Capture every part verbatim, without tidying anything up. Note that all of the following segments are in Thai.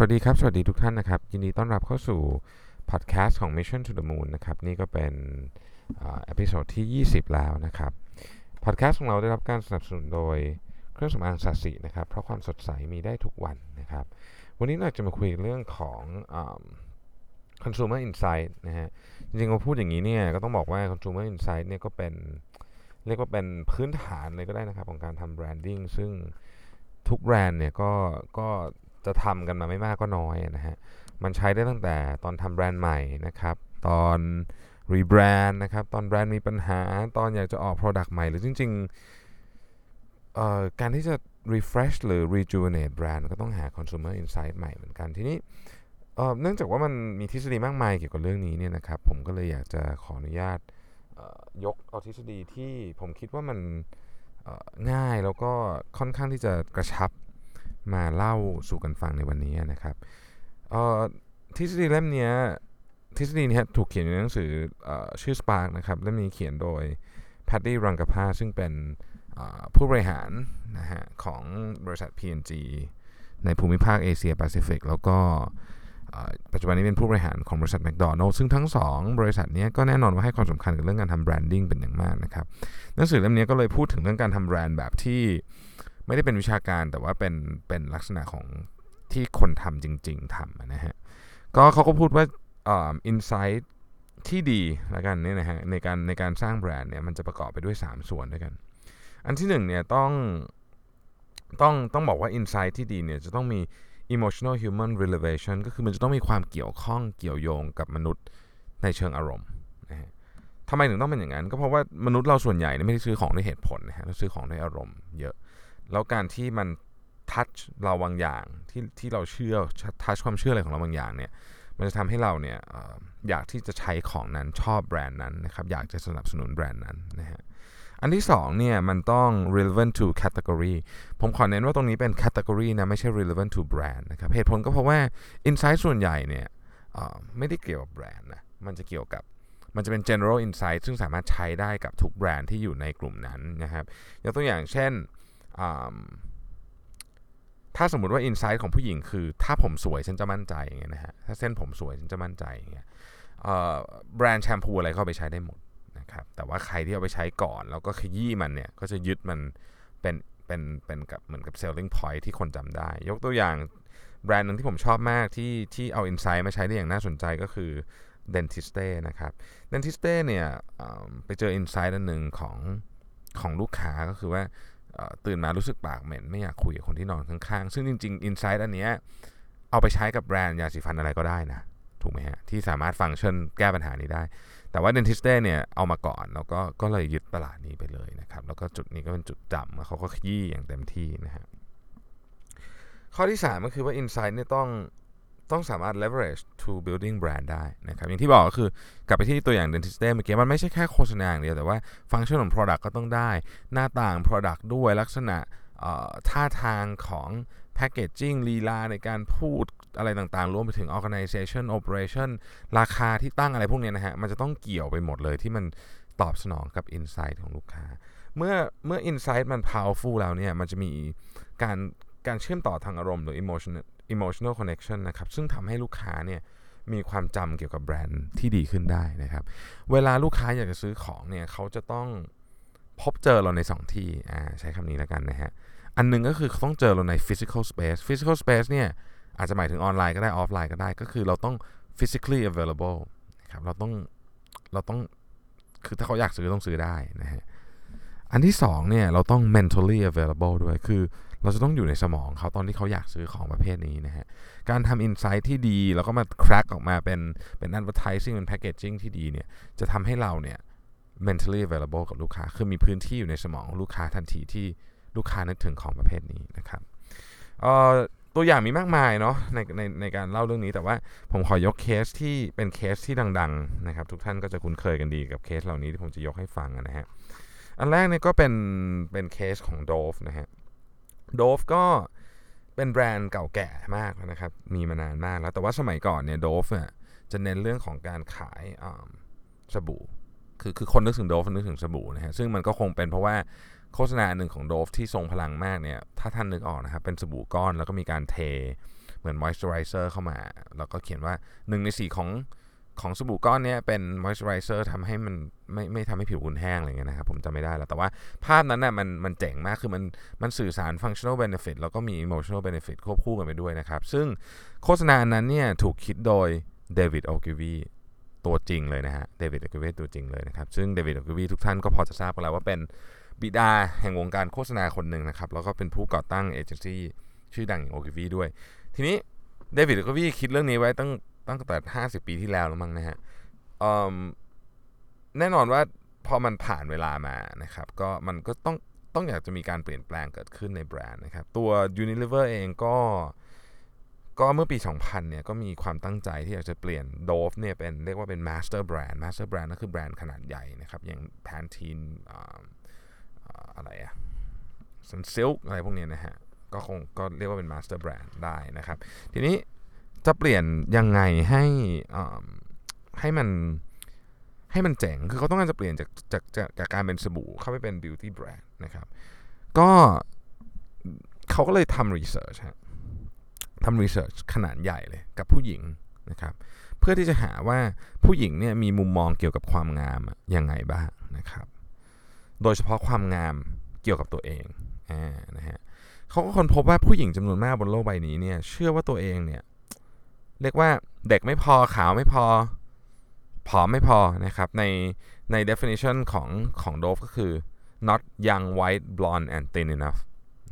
สวัสดีครับสวัสดีทุกท่านนะครับยินดีต้อนรับเข้าสู่พอดแคสต์ของ Mission to the Moon นะครับนี่ก็เป็นเอพิโซดที่ยี่สิบแล้วนะครับพอดแคสต์ของเราได้รับการสนับสนุนโดยเครื่องสำอางซาสินะครับเพราะความสดใสมีได้ทุกวันนะครับวันนี้เราจะมาคุยเรื่องของเอ่อ Consumer Insight นะฮะจริงๆเราพูดอย่างนี้เนี่ยก็ต้องบอกว่า Consumer Insight เนี่ยก็เป็นเรียกว่าเป็นพื้นฐานเลยก็ได้นะครับของการทำแบรนดิ้งซึ่งทุกแบรนด์เนี่ยก็ก็จะทำกันมาไม่มากก็น้อยนะฮะมันใช้ได้ตั้งแต่ตอนทำแบรนด์ใหม่นะครับตอนรีแบรนด์นะครับตอนแบรนด์มีปัญหาตอนอยากจะออก product ใหม่หรือจริงๆเอ่อการที่จะ refresh หรือ rejuvenate แบรนด์ก็ต้องหา consumer insight ใหม่เหมือนกันทีนี้เอ่อเนื่องจากว่ามันมีทฤษฎีมากมายเกี่ยวกับเรื่องนี้เนี่ยนะครับผมก็เลยอยากจะขออนุญาตยกเอาทฤษฎีที่ผมคิดว่ามันง่ายแล้วก็ค่อนข้างที่จะกระชับมาเล่าสู่กันฟังในวันนี้นะครับเอ่อทฤษฎีเล่มนี้ทฤษฎีนี้ถูกเขียนในหนังสือเอ่อชื่อ Spark นะครับและมีเขียนโดย Patty รังกภาซึ่งเป็นเอ่อผู้บริหารนะฮะของบริษัท พี แอนด์ จี ในภูมิภาคเอเชียแปซิฟิกแล้วก็ปัจจุบันนี้เป็นผู้บริหารของบริษัท McDonald's ซึ่งทั้งสองบริษัทนี้ก็แน่นอนว่าให้ความสำคัญกับเรื่องการทำแบรนดิ้งเป็นอย่างมากนะครับหนังสือเล่มนี้ก็เลยพูดถึงเรื่องการทำแบรนด์แบบที่ไม่ได้เป็นวิชาการแต่ว่าเป็นเป็นลักษณะของที่คนทำจริงๆทำนะฮะก็เขาก็พูดว่าเอ่อ insight ที่ดีละกันเนี่ยนะฮะในการในการสร้างแบรนด์เนี่ยมันจะประกอบไปด้วยสามส่วนด้วยกันอันที่หนึ่งเนี่ยต้องต้องต้องบอกว่า insight ที่ดีเนี่ยจะต้องมี emotional human relation ก็คือมันจะต้องมีความเกี่ยวข้องเกี่ยวโยงกับมนุษย์ในเชิงอารมณ์นะฮะทำไมถึงต้องเป็นอย่างนั้นก็เพราะว่ามนุษย์เราส่วนใหญ่ไม่ได้ซื้อของด้วยเหตุผลนะฮะเราซื้อของด้วยอารมณ์เยอะแล้วการที่มันทัชเราบางอย่างที่ที่เราเชื่อทัชความเชื่ออะไรของเราบางอย่างเนี่ยมันจะทำให้เราเนี่ยอยากที่จะใช้ของนั้นชอบแบรนด์นั้นนะครับอยากจะสนับสนุนแบรนด์นั้นนะฮะอันที่สองเนี่ยมันต้อง relevant to category ผมขอเน้นว่าตรงนี้เป็น category นะไม่ใช่ relevant to brand นะครับเหตุผลก็เพราะว่า insight ส่วนใหญ่เนี่ยไม่ได้เกี่ยวกับแบรนด์นะมันจะเกี่ยวกับมันจะเป็น general insight ซึ่งสามารถใช้ได้กับทุกแบรนด์ที่อยู่ในกลุ่มนั้นนะครับยกตัวอย่างเช่นถ้าสมมุติว่า insight ของผู้หญิงคือถ้าผมสวยฉันจะมั่นใจอย่างเงี้ยนะฮะถ้าเส้นผมสวยฉันจะมั่นใจอย่างเงี้ยแบรนด์แชมพูอะไรก็ไปใช้ได้หมดนะครับแต่ว่าใครที่เอาไปใช้ก่อนแล้วก็ขยี้มันเนี่ยก็จะยึดมันเป็นเป็นเป็นกับเหมือนกับ selling point ที่คนจำได้ยกตัวอย่างแบรนด์นึงที่ผมชอบมากที่ที่เอา insight มาใช้ได้อย่างน่าสนใจก็คือ Dentiste นะครับ Dentiste เนี่ยไปเจอ insight อันนึงของของลูกค้าก็คือว่าตื่นมารู้สึกปากเหม็นไม่อยากคุยกับคนที่นอนข้างๆซึ่งจริงๆ insight อันเนี้ยเอาไปใช้กับแบรนด์ยาสีฟันอะไรก็ได้นะถูกไหมฮะที่สามารถฟังก์ชันแก้ปัญหานี้ได้แต่ว่า Dentiste เนี่ยเอามาก่อนแล้วก็ก็เลยยึดตลาดนี้ไปเลยนะครับแล้วก็จุดนี้ก็เป็นจุดจำเขาก็ขยี้อย่างเต็มที่นะฮะข้อที่สามก็คือว่า insight เนี่ยต้องต้องสามารถ leverage to building brand ได้นะครับอย่างที่บอกก็คือกลับไปที่ตัวอย่าง Dentiste เมื่อกี้มันไม่ใช่แค่โฆษณาอย่างเดียวแต่ว่าฟังก์ชันของ product ก็ต้องได้หน้าต่าง product ด้วยลักษณะท่าทางของ packaging ลีลาในการพูดอะไรต่างๆรวมไปถึง organization operation ราคาที่ตั้งอะไรพวกนี้นะฮะมันจะต้องเกี่ยวไปหมดเลยที่มันตอบสนองกับ insight ของลูกค้าเมื่อเมื่อ insight มัน powerful แล้วเนี่ยมันจะมีการการเชื่อมต่อทางอารมณ์หรือ emotion emotional connection นะครับซึ่งทำให้ลูกค้าเนี่ยมีความจำเกี่ยวกับแบรนด์ที่ดีขึ้นได้นะครับเวลาลูกค้าอยากจะซื้อของเนี่ยเขาจะต้องพบเจอเราในสองที่อ่าใช้คำนี้แล้วกันนะฮะอันนึงก็คือเขาต้องเจอเราใน physical space physical space เนี่ยอาจจะหมายถึงออนไลน์ก็ได้ออฟไลน์ก็ได้ก็คือเราต้อง physically available นะครับเราต้องเราต้องคือถ้าเขาอยากซื้อต้องซื้อได้นะฮะอันที่สองเนี่ยเราต้อง mentally available ด้วยคือเราจะต้องอยู่ในสมองเขาตอนที่เขาอยากซื้อของประเภทนี้นะฮะการทำ insight ที่ดีแล้วก็มา crack ออกมาเป็นเป็น advertising เป็น packaging ที่ดีเนี่ยจะทำให้เราเนี่ย mentally available กับลูกค้าคือมีพื้นที่อยู่ในสมองลูกค้าทันทีที่ลูกค้านึกถึงของประเภทนี้นะครับเอ่อตัวอย่างมีมากมายเนาะในในในการเล่าเรื่องนี้แต่ว่าผมขอยกเคสที่เป็นเคสที่ดังๆนะครับทุกท่านก็จะคุ้นเคยกันดีกับเคสเหล่านี้ที่ผมจะยกให้ฟังนะฮะอันแรกเนี่ยก็เป็นเป็นเคสของ Dove นะฮะDove ก็เป็นแบรนด์เก่าแก่มากแล้วนะครับมีมานานมากแล้วแต่ว่าสมัยก่อนเนี่ย Dove อ่ะจะเน้นเรื่องของการขายสบู่คือคือคนนึกถึง Dove นึกถึงสบู่นะฮะซึ่งมันก็คงเป็นเพราะว่าโฆษณาหนึ่งของ Dove ที่ทรงพลังมากเนี่ยถ้าท่านนึกออกนะครับเป็นสบู่ก้อนแล้วก็มีการเท เหมือน moisturizer เข้ามาแล้วก็เขียนว่าหนึ่งในสี่ของของสบู่ก้อนนี้เป็น moisturizer ทำให้มันไม่ไม่ทำให้ผิวคุณแห้งอะไรเงี้ยนะครับผมจำไม่ได้แล้วแต่ว่าภาพนั้นน่ะมันมันเจ๋งมากคือมันมันสื่อสาร functional benefit แล้วก็มี emotional benefit ควบคู่กันไปด้วยนะครับซึ่งโฆษณานั้นเนี่ยถูกคิดโดยเดวิดโอกิวีตัวจริงเลยนะฮะเดวิดโอกิวีตัวจริงเลยนะครับซึ่งเดวิดโอกิวีทุกท่านก็พอจะทราบกันแล้วว่าเป็นบิดาแห่งวงการโฆษณาคนหนึ่งนะครับแล้วก็เป็นผู้ก่อตั้งเอเจนซี่ชื่อดังอย่างโอกิวีด้วยทีนี้เดวิดโอกิวีคิดเรื่องนี้ไว้ตั้งตั้งแต่ห้าสิบปีที่แล้วแล้วมั้งนะฮะแน่นอนว่าพอมันผ่านเวลามานะครับก็มันก็ต้องต้องอยากจะมีการเปลี่ยนแปลงเกิดขึ้นในแบรนด์นะครับตัว Unilever เองก็ก็เมื่อปีสองพันเนี่ยก็มีความตั้งใจที่อยากจะเปลี่ยน Dove เนี่ยเป็นเรียกว่าเป็น Master Brand Master Brand ก็คือแบรนด์ขนาดใหญ่นะครับอย่าง Pantene อะไรอะ Sun Silk อะไรพวกนี้นะฮะก็คงก็เรียกว่าเป็น Master Brand ได้นะครับทีนี้จะเปลี่ยนยังไงให้ให้มันให้มันเจ๋งคือเขาต้องการจะเปลี่ยนจากจากจากจากการเป็นสบู่เข้าไปเป็น beauty brand นะครับก็เขาก็เลยทำ research ฮะทำ research ขนาดใหญ่เลยกับผู้หญิงนะครับเพื่อที่จะหาว่าผู้หญิงเนี่ยมีมุมมองเกี่ยวกับความงามยังไงบ้างนะครับโดยเฉพาะความงามเกี่ยวกับตัวเองอ่านะฮะเขาก็ค้นพบว่าผู้หญิงจำนวนมากบนโลกใบนี้เนี่ยเชื่อว่าตัวเองเนี่ยเรียกว่าเด็กไม่พอขาวไม่พอผอมไม่พอนะครับในใน definition ของของ Dove ก็คือ not young white blonde and thin enough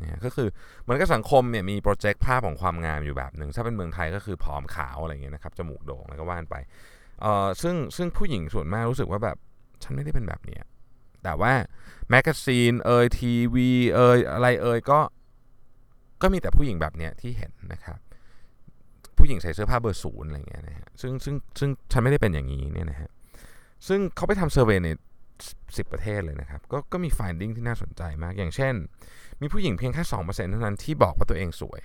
นะก็คือเหมือนกับสังคมเนี่ยมีโปรเจกต์ภาพของความงามอยู่แบบหนึ่งถ้าเป็นเมืองไทยก็คือผอมขาวอะไรเงี้ยนะครับจมูกโด่งแล้วก็ว่านไปเอ่อซึ่งซึ่งผู้หญิงส่วนมากรู้สึกว่าแบบฉันไม่ได้เป็นแบบนี้แต่ว่าแมกกาซีนเอ่ยทีวีเอ่ยอะไรเอ่ยก็ก็มีแต่ผู้หญิงแบบเนี้ยที่เห็นนะครับผู้หญิงใส่เสื้อผ้าเบอร์ศูนย์อะไรเงี้ยนะฮะซึ่งซึ่งซึ่งฉันไม่ได้เป็นอย่างนี้เนี่ยนะฮะซึ่งเขาไปทำเซอร์เวย์ในสิบประเทศเลยนะครับก็ก็มี finding ที่น่าสนใจมากอย่างเช่นมีผู้หญิงเพียงแค่ สองเปอร์เซ็นต์ เท่านั้นที่บอกว่าตัวเองสวย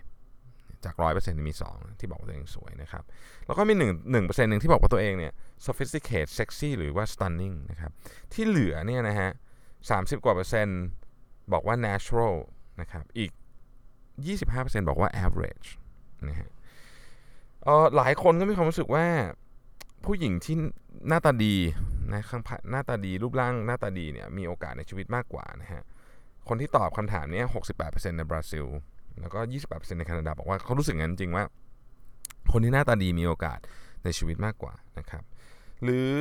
จาก หนึ่งร้อยเปอร์เซ็นต์ มีสองที่บอกว่าตัวเองสวยนะครับแล้วก็มีหนึ่ง หนึ่งเปอร์เซ็นต์ นึงที่บอกว่าตัวเองเนี่ย sophisticated sexy หรือว่า stunning นะครับที่เหลือเนี่ยนะฮะสามสิบกว่าเปอร์เซ็นต์บอกว่า natural นะครับอีก ยี่สิบห้าเปอร์เซ็นต์ บอกว่า average นะฮะเอ่อหลายคนก็มีความรู้สึกว่าผู้หญิงที่หน้าตาดีนะข้างหน้าตาดีรูปร่างหน้าตาดีเนี่ยมีโอกาสในชีวิตมากกว่านะฮะคนที่ตอบคำถามนี้ หกสิบแปดเปอร์เซ็นต์ ในบราซิลแล้วก็ ยี่สิบแปดเปอร์เซ็นต์ ในแคนาดาบอกว่าเขารู้สึกงั้นจริงว่าคนที่หน้าตาดีมีโอกาสในชีวิตมากกว่านะครับหรือ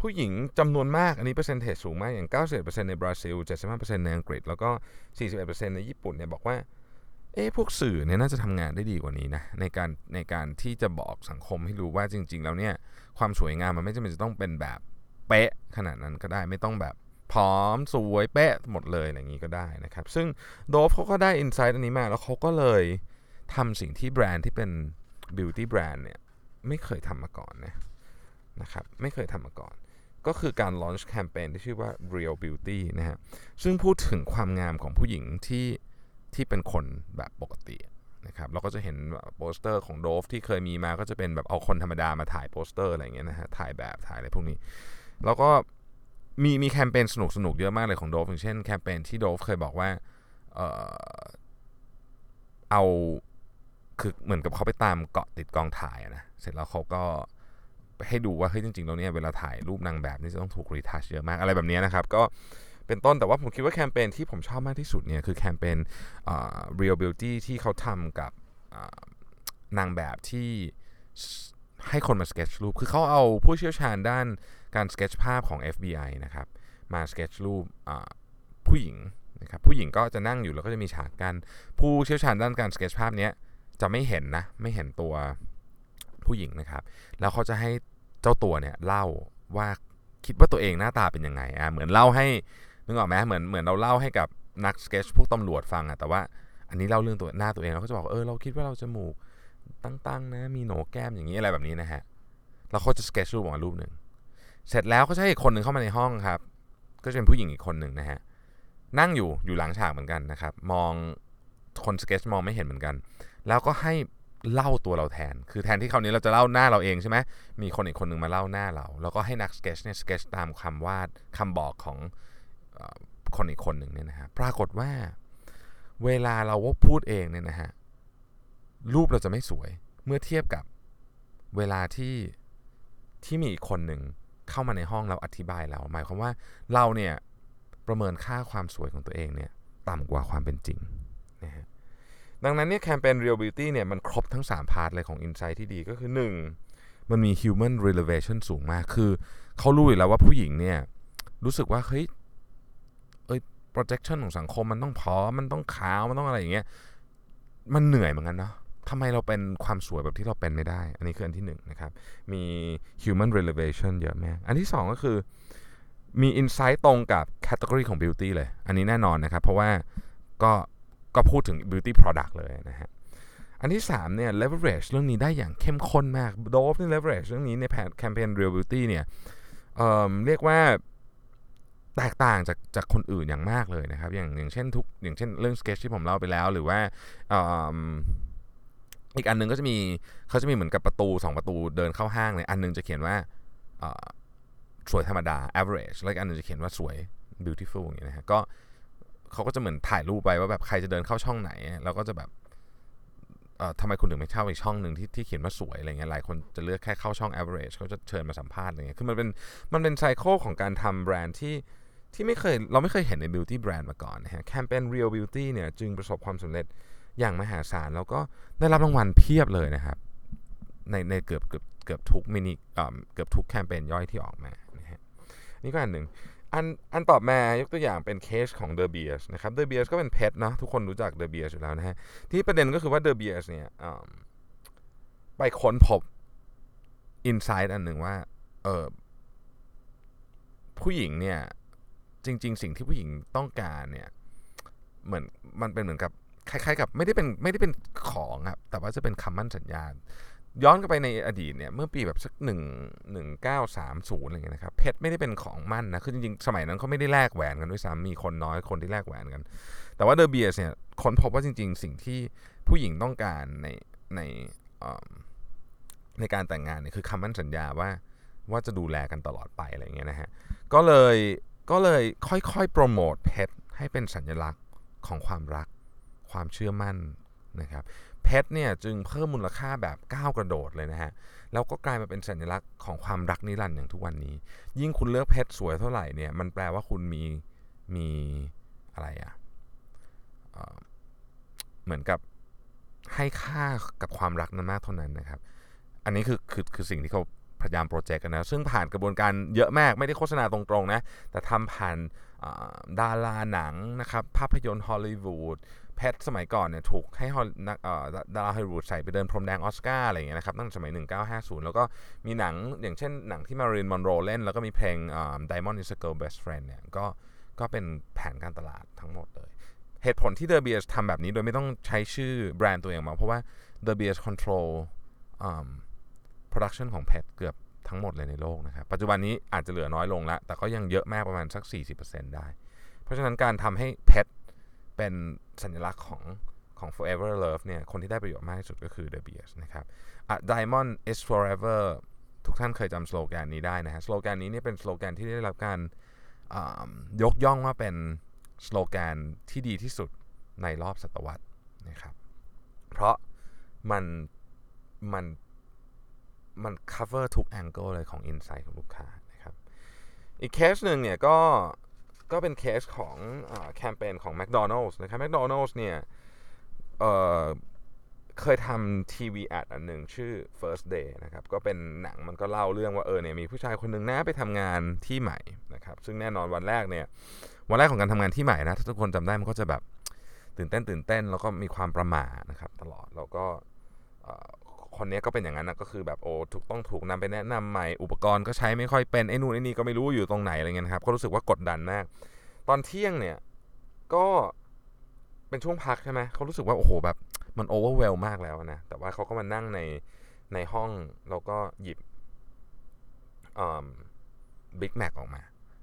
ผู้หญิงจำนวนมากอันนี้เปอร์เซ็นต์สูงมากอย่าง เก้าสิบเอ็ดเปอร์เซ็นต์ ในบราซิล เจ็ดสิบห้าเปอร์เซ็นต์ ในอังกฤษแล้วก็ สี่สิบเอ็ดเปอร์เซ็นต์ ในญี่ปุ่นเนี่ยบอกว่าเอ๊ะพวกสื่อเนี่ยน่าจะทำงานได้ดีกว่านี้นะในการในการที่จะบอกสังคมให้รู้ว่าจริงๆแล้วเนี่ยความสวยงามมันไม่จำเป็นจะต้องเป็นแบบเป๊ะขนาดนั้นก็ได้ไม่ต้องแบบผอมสวยเป๊ะหมดเลยอย่างนี้ก็ได้นะครับซึ่ง Dove เขาก็ได้ insight อันนี้มาแล้วเขาก็เลยทำสิ่งที่แบรนด์ที่เป็น beauty brand เนี่ยไม่เคยทำมาก่อนนะนะครับไม่เคยทำมาก่อนก็คือการ launch แคมเปญที่ชื่อว่า Real Beauty นะฮะซึ่งพูดถึงความงามของผู้หญิงที่ที่เป็นคนแบบปกตินะครับเราก็จะเห็นโปสเตอร์ของ Dove ที่เคยมีมาก็จะเป็นแบบเอาคนธรรมดามาถ่ายโปสเตอร์อะไรอย่างเงี้ยนะฮะถ่ายแบบถ่ายอะไรพวกนี้แล้วก็มีมีแคมเปญสนุกๆเยอะมากเลยของ Dove อย่างเช่นแคมเปญที่ Dove เคยบอกว่าเอ่อเอาคือเหมือนกับเขาไปตามเกาะติดกองถ่ายนะเสร็จแล้วเขาก็ให้ดูว่าเฮ้ยจริงๆแล้วเนี่ยเวลาถ่ายรูปนางแบบนี่จะต้องถูกรีทัชเยอะมากอะไรแบบนี้นะครับก็เป็นต้นแต่ว่าผมคิดว่าแคมเปญที่ผมชอบมากที่สุดเนี่ยคือแคมเปญเอ่อ Real Beauty ที่เขาทำกับนางแบบที่ให้คนมา sketch รูปคือเขาเอาผู้เชี่ยวชาญด้านการ sketch ภาพของ เอฟ บี ไอ นะครับมา sketch รูปผู้หญิงนะครับผู้หญิงก็จะนั่งอยู่แล้วก็จะมีฉากกันผู้เชี่ยวชาญด้านการ sketch ภาพเนี้ยจะไม่เห็นนะไม่เห็นตัวผู้หญิงนะครับแล้วเขาจะให้เจ้าตัวเนี่ยเล่าว่าคิดว่าตัวเองหน้าตาเป็นยังไงอ่ะเหมือนเล่าให้นึกออกไหมเหมือนเหมือนเราเล่าให้กับนักสเก็ตช์พวกตำรวจฟังอะแต่ว่าอันนี้เล่าเรื่องตัวหน้าตัวเองเราก็จะบอกเออเราคิดว่าเราจมูกตั้งๆนะมีโหนกแก้มอย่างนี้อะไรแบบนี้นะฮะแล้วเขาจะสเก็ตช์รูปออกมารูปหนึ่งเสร็จแล้วก็จะให้คนหนึ่งเข้ามาในห้องครับก็จะเป็นผู้หญิงอีกคนหนึ่งนะฮะนั่งอยู่อยู่หลังฉากเหมือนกันนะครับมองคนสเก็ตช์มองไม่เห็นเหมือนกันแล้วก็ให้เล่าตัวเราแทนคือแทนที่คราวนี้เราจะเล่าหน้าเราเองใช่ไหมมีคนอีกคนหนึ่งมาเล่าหน้าเราแล้วก็ให้นักสเก็ตช์เนี่ยสเก็ตช์ตามคำวาดคำบอกของคนอีกคนหนึ่งเนี่ยนะฮะปรากฏว่าเวลาเราพูดเองเนี่ยนะฮะ รูปเราจะไม่สวยเมื่อเทียบกับเวลาที่ที่มีอีกคนหนึ่งเข้ามาในห้องเราอธิบายเราหมายความว่าเราเนี่ยประเมินค่าความสวยของตัวเองเนี่ยต่ำกว่าความเป็นจริงนะฮะดังนั้นเนี่ยแคมเปญ Real Beauty เนี่ยมันครบทั้งสามพาร์ทเลยของ Insight ที่ดีก็คือหนึ่งมันมี Human Relevation สูงมากคือเขารู้อยู่แล้วว่าผู้หญิงเนี่ยรู้สึกว่าเฮ้ยเอ้ย projection ของสังคมมันต้องผอมมันต้องขาวมันต้องอะไรอย่างเงี้ยมันเหนื่อยเหมือนกันเนาะทำไมเราเป็นความสวยแบบที่เราเป็นไม่ได้อันนี้คืออันที่หนึ่งนะครับมี human relevation เยอะแม่อันที่สองก็คือมี insight ตรงกับ category ของ beauty เลยอันนี้แน่นอนนะครับเพราะว่าก็ก็พูดถึง beauty product เลยนะฮะอันที่สามเนี่ย leverage เรื่องนี้ได้อย่างเข้มข้นมาก Dove นี่ leverage เรื่องนี้ในแผนแคมเปญ real beauty เนี่ย เอ่อ เรียกว่าแตกต่างจากจากคนอื่นอย่างมากเลยนะครับอย่างอย่างเช่นทุกอย่างเช่นเรื่อง sketch ที่ผมเล่าไปแล้วหรือว่าเอ่ออีกอันนึงก็จะมีเขาจะมีเหมือนกับประตูสองประตูเดินเข้าห้างเนี่ยอันนึงจะเขียนว่าสวยธรรมดา average แล้วอันนึงจะเขียนว่าสวย beautiful อย่างเงี้ยนะฮะก็เขาก็จะเหมือนถ่ายรูปไปว่าแบบใครจะเดินเข้าช่องไหนแล้วก็จะแบบเอ่อทำไมคุณถึงไม่เข้าอีกช่องนึงที่ที่เขียนว่าสวยอะไรเงี้ยหลายคนจะเลือกแค่เข้าช่อง average เขาจะเชิญมาสัมภาษณ์อะไรเงี้ยคือมันเป็นมันเป็นไซเคิลของการทำแบรนด์ที่ที่ไม่เคยเราไม่เคยเห็นใน beauty brand มาก่อนนะฮะแคมเปญ real beauty เนี่ยจึงประสบความสำเร็จอย่างมหาศาลแล้วก็ได้รับรางวัลเพียบเลยนะครับในในเกือบเกือบเกือบทุกมินิเอ่อเกือบทุกแคมเปญย่อยที่ออกมานะฮะนี่ก็อันหนึ่งอันอันต่อมายกตัวอย่างเป็นเคสของ De Beers นะครับ De Beers ก็เป็นเพชรนะทุกคนรู้จัก De Beers อยู่แล้วนะฮะที่ประเด็นก็คือว่า De Beers เนี่ยเอ่อไปค้นพบ insight อันหนึ่งว่าเอ่อผู้หญิงเนี่ยจริงๆสิ่งที่ผู้หญิงต้องการเนี่ยเหมือนมันเป็นเหมือนกับคล้ายๆกับไม่ได้เป็นไม่ได้เป็นของครับแต่ว่าจะเป็นคำมั่นสัญญาย้อนกลับไปในอดีตเนี่ยเมื่อปีแบบสักหนึ่งพันเก้าร้อยสามสิบอะไรเงี้ยนะครับเพชรไม่ได้เป็นของมั่นนะคือจริงๆสมัยนั้นเขาไม่ได้แลกแหวนกันด้วยซ้ำมีคนน้อยคนที่แลกแหวนกันแต่ว่าเดอเบียร์เนี่ยค้นพบว่าจริงๆสิ่งที่ผู้หญิงต้องการในในในการแต่งงานเนี่ยคือคำมั่นสัญญาว่าว่าจะดูแลกันตลอดไปอะไรเงี้ยนะฮะก็เลยก็เลยค่อยๆโปรโมทเพชรให้เป็นสัญลักษณ์ของความรักความเชื่อมั่นนะครับเพชรเนี่ยจึงเพิ่มมูลค่าแบบก้าวกระโดดเลยนะฮะแล้วก็กลายมาเป็นสัญลักษณ์ของความรักนิรันดร์อย่างทุกวันนี้ยิ่งคุณเลือกเพชรสวยเท่าไหร่เนี่ยมันแปลว่าคุณมีมีอะไรอ่ะเหมือนกับให้ค่ากับความรักนั้นมากเท่านั้นนะครับอันนี้คือคือคือสิ่งที่เขาพยายามโปรเจกต์กันนะซึ่งผ่านกระบวนการเยอะมากไม่ได้โฆษณาตรงๆนะแต่ทำผ่านดาราหนังนะครับภาพยนตร์ฮอลลีวูดเพชรสมัยก่อนเนี่ยถูกให้ดาราฮอลลีวูดใส่ไปเดินพรมแดงออสการ์อะไรอย่างเงี้ยนะครับตั้งแต่สมัยหนึ่งพันเก้าร้อยห้าสิบแล้วก็มีหนังอย่างเช่นหนังที่มาริลีนมอนโรเล่นแล้วก็มีเพลง Diamond is a Girl Best Friend เนี่ยก็ก็เป็นแผนการตลาดทั้งหมดเลยเหตุผลที่ De Beers ทำแบบนี้โดยไม่ต้องใช้ชื่อแบรนด์ตัวเองมาเพราะว่า De Beers control production ของเพชรเกือบทั้งหมดเลยในโลกนะครับปัจจุบันนี้อาจจะเหลือน้อยลงแล้วแต่ก็ยังเยอะมากประมาณสัก สี่สิบเปอร์เซ็นต์ ได้เพราะฉะนั้นการทำให้เพชรเป็นสัญลักษณ์ของของ Forever Love เนี่ยคนที่ได้ประโยชน์มากที่สุดก็คือ The Beers นะครับ A Diamond is Forever ทุกท่านเคยจำสโลแกนนี้ได้นะฮะสโลแกนนี้เนี่ยเป็นสโลแกนที่ได้รับการยกย่องว่าเป็นสโลแกนที่ดีที่สุดในรอบศตวรรษนะครับเพราะมันมันมัน cover ทุก angle เลยของ insight ของลูกค้านะครับอีกเคสหนึ่งเนี่ยก็ก็เป็นเคสของเอ่อแคมเปญของ McDonald's นะครับ McDonald's เนี่ยเอ่อเคยทำทีวีแอดอันหนึ่งชื่อ First Day นะครับก็เป็นหนังมันก็เล่าเรื่องว่าเออเนี่ยมีผู้ชายคนหนึ่งนะไปทำงานที่ใหม่นะครับซึ่งแน่นอนวันแรกเนี่ยวันแรกของการทำงานที่ใหม่นะถ้าทุกคนจำได้มันก็จะแบบตื่นเต้นตื่นเต้นแล้วก็มีความประหม่านะครับตลอดแล้วก็คนนี้ก็เป็นอย่างนั้นนะก็คือแบบโอ้ถูกต้องถูกนำไปแนะนำใหม่อุปกรณ์ก็ใช้ไม่ค่อยเป็นไอ้นู่นไอ้นี่ก็ไม่รู้อยู่ตรงไหนอะไรเงี้ยนะครับก็รู้สึกว่ากดดันมากตอนเที่ยงเนี่ยก็เป็นช่วงพักใช่ไหมเขารู้สึกว่าโอ้โหแบบมันโอเวอร์เวลมากแล้วนะแต่ว่าเขาก็มานั่งในในห้องแล้วก็หยิบเอ่อบิ๊กแมคออกมา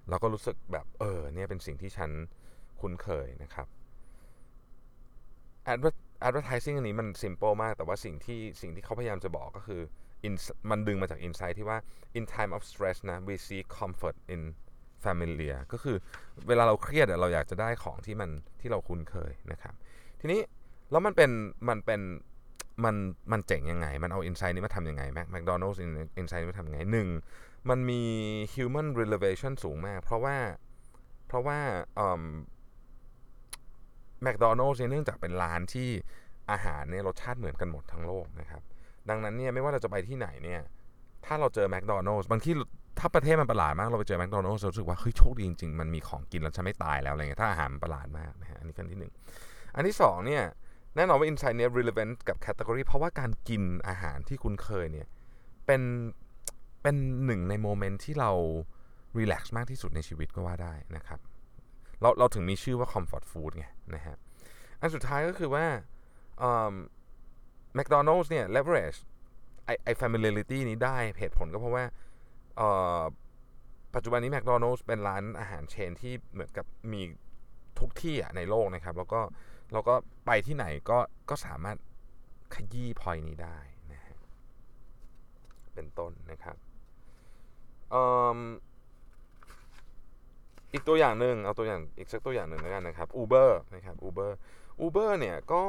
แล้วก็รู้สึกแบบเออเนี่ยเป็นสิ่งที่ฉันคุ้นเคยนะครับแอดadvertising อันนี้มัน simple มากแต่ว่าสิ่งที่สิ่งที่เขาพยายามจะบอกก็คือ in, มันดึงมาจาก insight ที่ว่า in time of stress นะ we seek comfort in familiar ก็คือเวลาเราเครียดเราอยากจะได้ของที่มันที่เราคุ้นเคยนะครับทีนี้แล้วมันเป็นมันเป็น มันมันเจ๋งยังไงมันเอา insight นี้มาทำยังไงแม็ก McDonald's insight นี้มาทำยังไงหนึ่งมันมี human relevation สูงมากเพราะว่าเพราะว่าเอ่อ McDonald's เนื่องจากเป็นร้านที่อาหารเนี่ยรสชาติเหมือนกันหมดทั้งโลกนะครับดังนั้นเนี่ยไม่ว่าเราจะไปที่ไหนเนี่ยถ้าเราเจอ McDonald's บางที่ถ้าประเทศมันประหลาดมากเราไปเจอ McDonald's รู้สึกว่าเฮ้ยโชคดีจริงๆมันมีของกินแล้วฉันไม่ตายแล้วอะไรเงี้ยถ้าอาหารมันประหลาดมากนะฮะอันนี้ขั้นที่หนึ่งอันที่สองเนี่ยแน่นอนว่า insight เนี่ย relevant กับ category เพราะว่าการกินอาหารที่คุ้นเคยเนี่ยเป็นเป็นหนึ่งในโมเมนต์ที่เรา relax มากที่สุดในชีวิตก็ว่าได้นะครับเราเราถึงมีชื่อว่า comfort food ไงนะฮะอันสุดท้ายก็คือว่าเอ่อ McDonald's เนี่ย leverage ไอไอ familiarity นี้ได้เหตุผลก็เพราะว่าเอ่อปัจจุบันนี้ McDonald's เป็นร้านอาหารเชนที่เหมือนกับมีทุกที่ในโลกนะครับแล้วก็เราก็ไปที่ไหนก็ก็สามารถขยี้พอยนี้ได้นะฮะเป็นต้นนะครับเอ่ออีกตัวอย่างหนึ่งเอาตัวอย่างอีกสักตัวอย่างหนึ่งแล้วกันนะครับ Uber นะครับ Uber Uber เนี่ยก็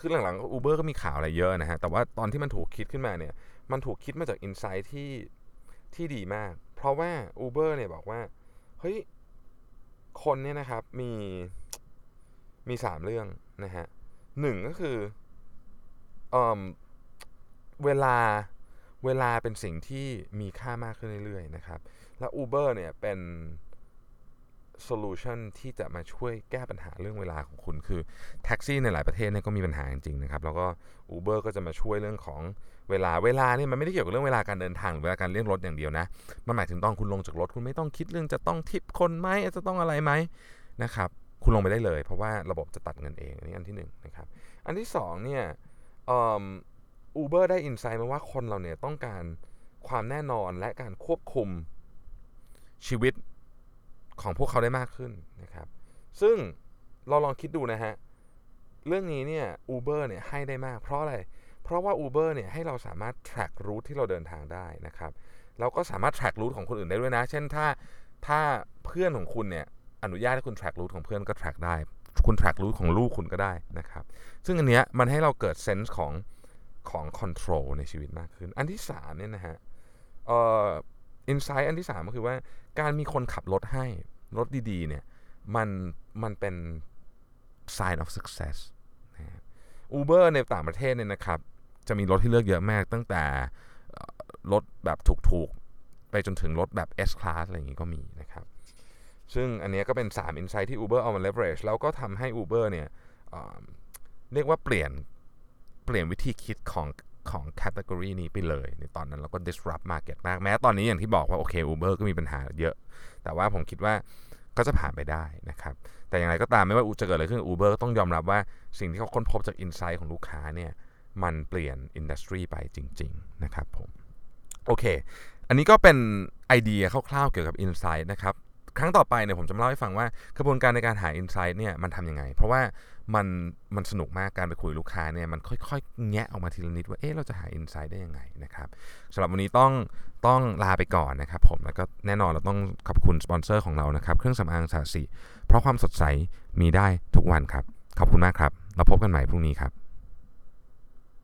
คือหลังๆ Uber ก็มีข่าวอะไรเยอะนะฮะแต่ว่าตอนที่มันถูกคิดขึ้นมาเนี่ยมันถูกคิดมาจาก insight ที่ที่ดีมากเพราะว่า Uber เนี่ยบอกว่าเฮ้ยคนเนี่ยนะครับมีมีสามเรื่องนะฮะหนึ่งก็คือเอ่อเวลาเวลาเป็นสิ่งที่มีค่ามากขึ้นเรื่อยๆนะครับและ Uber เนี่ยเป็นโซลูชันที่จะมาช่วยแก้ปัญหาเรื่องเวลาของคุณคือแท็กซี่ในหลายประเทศเนี่ยก็มีปัญหาจริงๆนะครับแล้วก็ Uber ก็จะมาช่วยเรื่องของเวลาเวลาเนี่ยมันไม่ได้เกี่ยวกับเรื่องเวลาการเดินทางหรือเวลาการเรียกรถอย่างเดียวนะมันหมายถึงตอนคุณลงจากรถคุณไม่ต้องคิดเรื่องจะต้องทิปคนไหมจะต้องอะไรไหมนะครับคุณลงไปได้เลยเพราะว่าระบบจะตัดเงินเองอันนี้อันที่หนึ่ง นะครับอันที่สองเนี่ยเอ่อ Uber ได้ insight มาว่าคนเราเนี่ยต้องการความแน่นอนและการควบคุมชีวิตของพวกเขาได้มากขึ้นนะครับซึ่งเราลองคิดดูนะฮะเรื่องนี้เนี่ย Uber เนี่ยให้ได้มากเพราะอะไรเพราะว่า Uber เนี่ยให้เราสามารถ track route ที่เราเดินทางได้นะครับเราก็สามารถ track route ของคนอื่นได้ด้วยนะเช่นถ้าถ้าเพื่อนของคุณเนี่ยอนุญาตให้คุณ track route ของเพื่อนก็ track ได้คุณ track route ของลูกคุณก็ได้นะครับซึ่งอันเนี้ยมันให้เราเกิด sense ของของ control ในชีวิตมากขึ้นอันที่สามเนี่ยนะฮะเอ่อ insight อันที่สามก็คือว่าการมีคนขับรถให้รถดีๆเนี่ยมันมันเป็น sign of success นะ Uber ในต่างประเทศเนี่ยนะครับจะมีรถที่เลือกเยอะมากตั้งแต่รถแบบถูกๆไปจนถึงรถแบบ S class อะไรอย่างงี้ก็มีนะครับซึ่งอันนี้ก็เป็นสาม insight ที่ Uber เอามา leverage แล้วก็ทำให้ Uber เนี่ย เอ่อ เรียกว่าเปลี่ยนเปลี่ยนวิธีคิดของของ category นี้ไปเลยในตอนนั้นเราก็ disrupt market มากแม้ตอนนี้อย่างที่บอกว่าโอเค Uber ก็มีปัญหาเยอะแต่ว่าผมคิดว่าก็จะผ่านไปได้นะครับแต่อย่างไรก็ตามไม่ว่าจะเกิดอะไรขึ้น Uber ก็ต้องยอมรับว่าสิ่งที่เขาค้นพบจาก insight ของลูกค้าเนี่ยมันเปลี่ยน industry ไปจริงๆนะครับผมโอเคอันนี้ก็เป็นไอเดียคร่าวๆเกี่ยวกับ insight นะครับครั้งต่อไปเนี่ยผมจะเล่าให้ฟังว่ากระบวนการในการหา insight เนี่ยมันทำยังไงเพราะว่ามันมันสนุกมากการไปคุยลูกค้าเนี่ยมันค่อยๆแงะออกมาทีละนิดว่าเอ๊ะเราจะหา insight ได้ยังไงนะครับสำหรับวันนี้ต้องต้องลาไปก่อนนะครับผมแล้วก็แน่นอนเราต้องขอบคุณสปอนเซอร์ของเรานะครับเครื่องสำอางสาสิเพราะความสดใสมีได้ทุกวันครับขอบคุณมากครับเราพบกันใหม่พรุ่งนี้ครับ